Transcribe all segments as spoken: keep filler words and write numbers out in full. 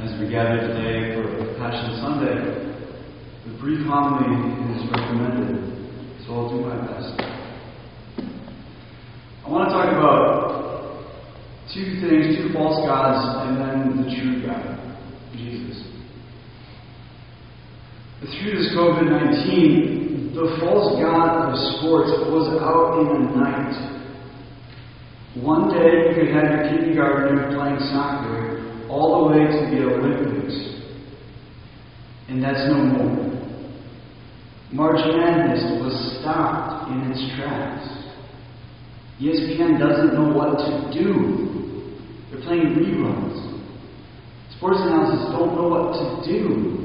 As we gather today for Passion Sunday, the brief homily is recommended, so I'll do my best. I want to talk about two things, two false gods, and then the true God, Jesus. Through this covid nineteen, the false god of sports was out in the night. One day you could have your kindergartner playing soccer all the way to the Olympics. And that's no more. March Madness was stopped in its tracks. E S P N doesn't know what to do. They're playing reruns. Sports announcers don't know what to do.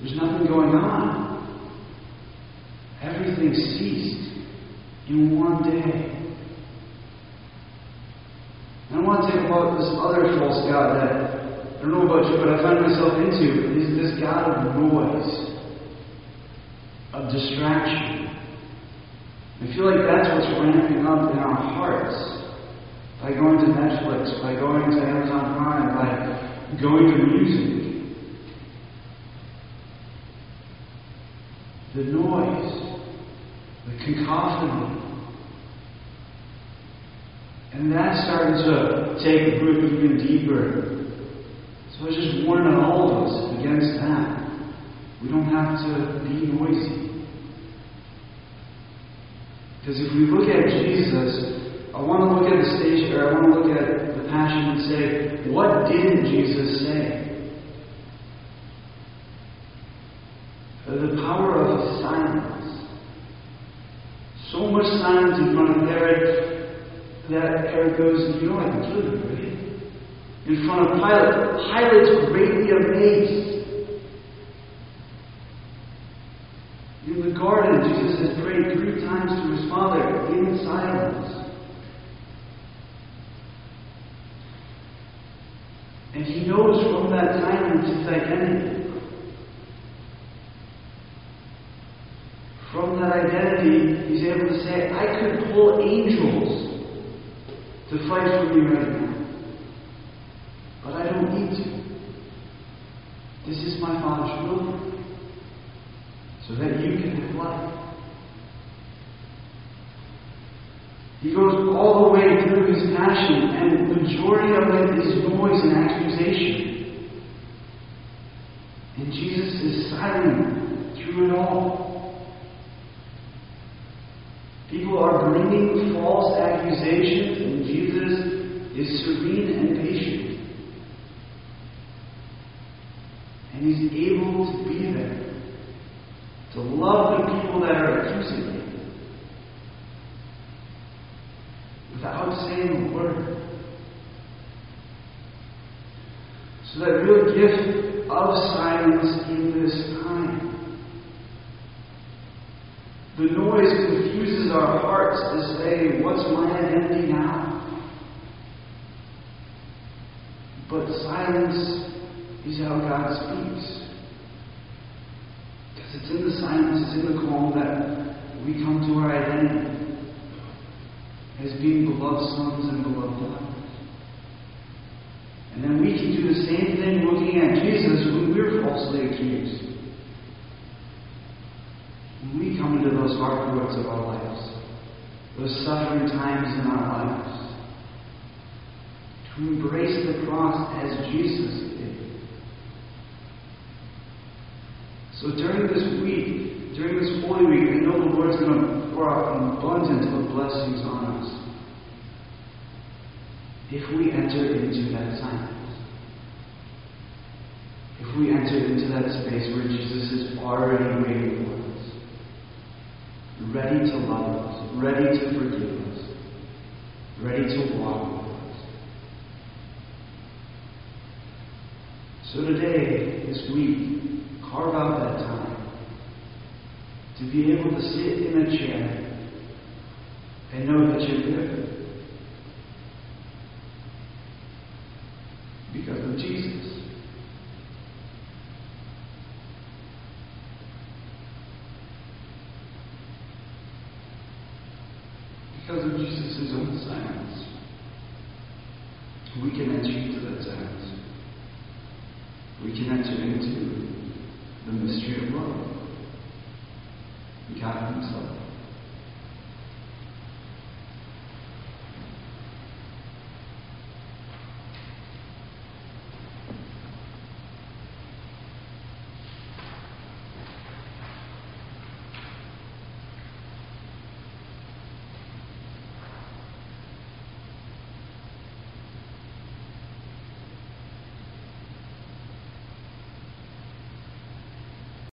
There's nothing going on. Everything ceased in one day. And I want to talk about this other false god that, I don't know about you, but I find myself into, is this god of noise, of distraction. I feel like that's what's ramping up in our hearts. By going to Netflix, by going to Amazon Prime, by going to music. The noise, the cacophony. And that's starting to take a root even deeper. So I just warn all of us against that. We don't have to be noisy. Because if we look at Jesus, I want to look at the stage here, I want to look at the passion and say, what did Jesus say? The power of silence. So much silence in front of Herod. That Herod goes, you know I can kill him, right? In front of Pilate. Pilate's greatly amazed. In the garden, Jesus has prayed three times to his Father in silence. And he knows from that silence his identity. From that identity, he's able to say, I could pull angels to fight for me right now. But I don't need to. This is my Father's will. So that you can have life. He goes all the way through his passion, and the majority of it is noise and accusation. And Jesus is silent through it all. People are bringing false accusations, and Jesus is serene and patient. And he's able to be there, to love the people that are accusing him, without saying a word. So that real gift of silence in this time. The noise confuses our hearts to say, what's my identity now? But silence is how God speaks. Because it's in the silence, it's in the calm that we come to our identity as being beloved sons and beloved daughters. And then we can do the same thing looking at Jesus when we're falsely accused. We come into those hard parts of our lives, those suffering times in our lives, to embrace the cross as Jesus did. So during this week, during this Holy Week, I know the Lord's going to pour out an abundance of blessings on us if we enter into that silence, if we enter into that space where Jesus is already waiting for us. Ready to love us, ready to forgive us, ready to walk with us. So today, this week, carve out that time to be able to sit in a chair and know that you're good. Because of Jesus. Because of Jesus' own silence, we can enter into that silence. we can enter into the mystery of love. He God himself.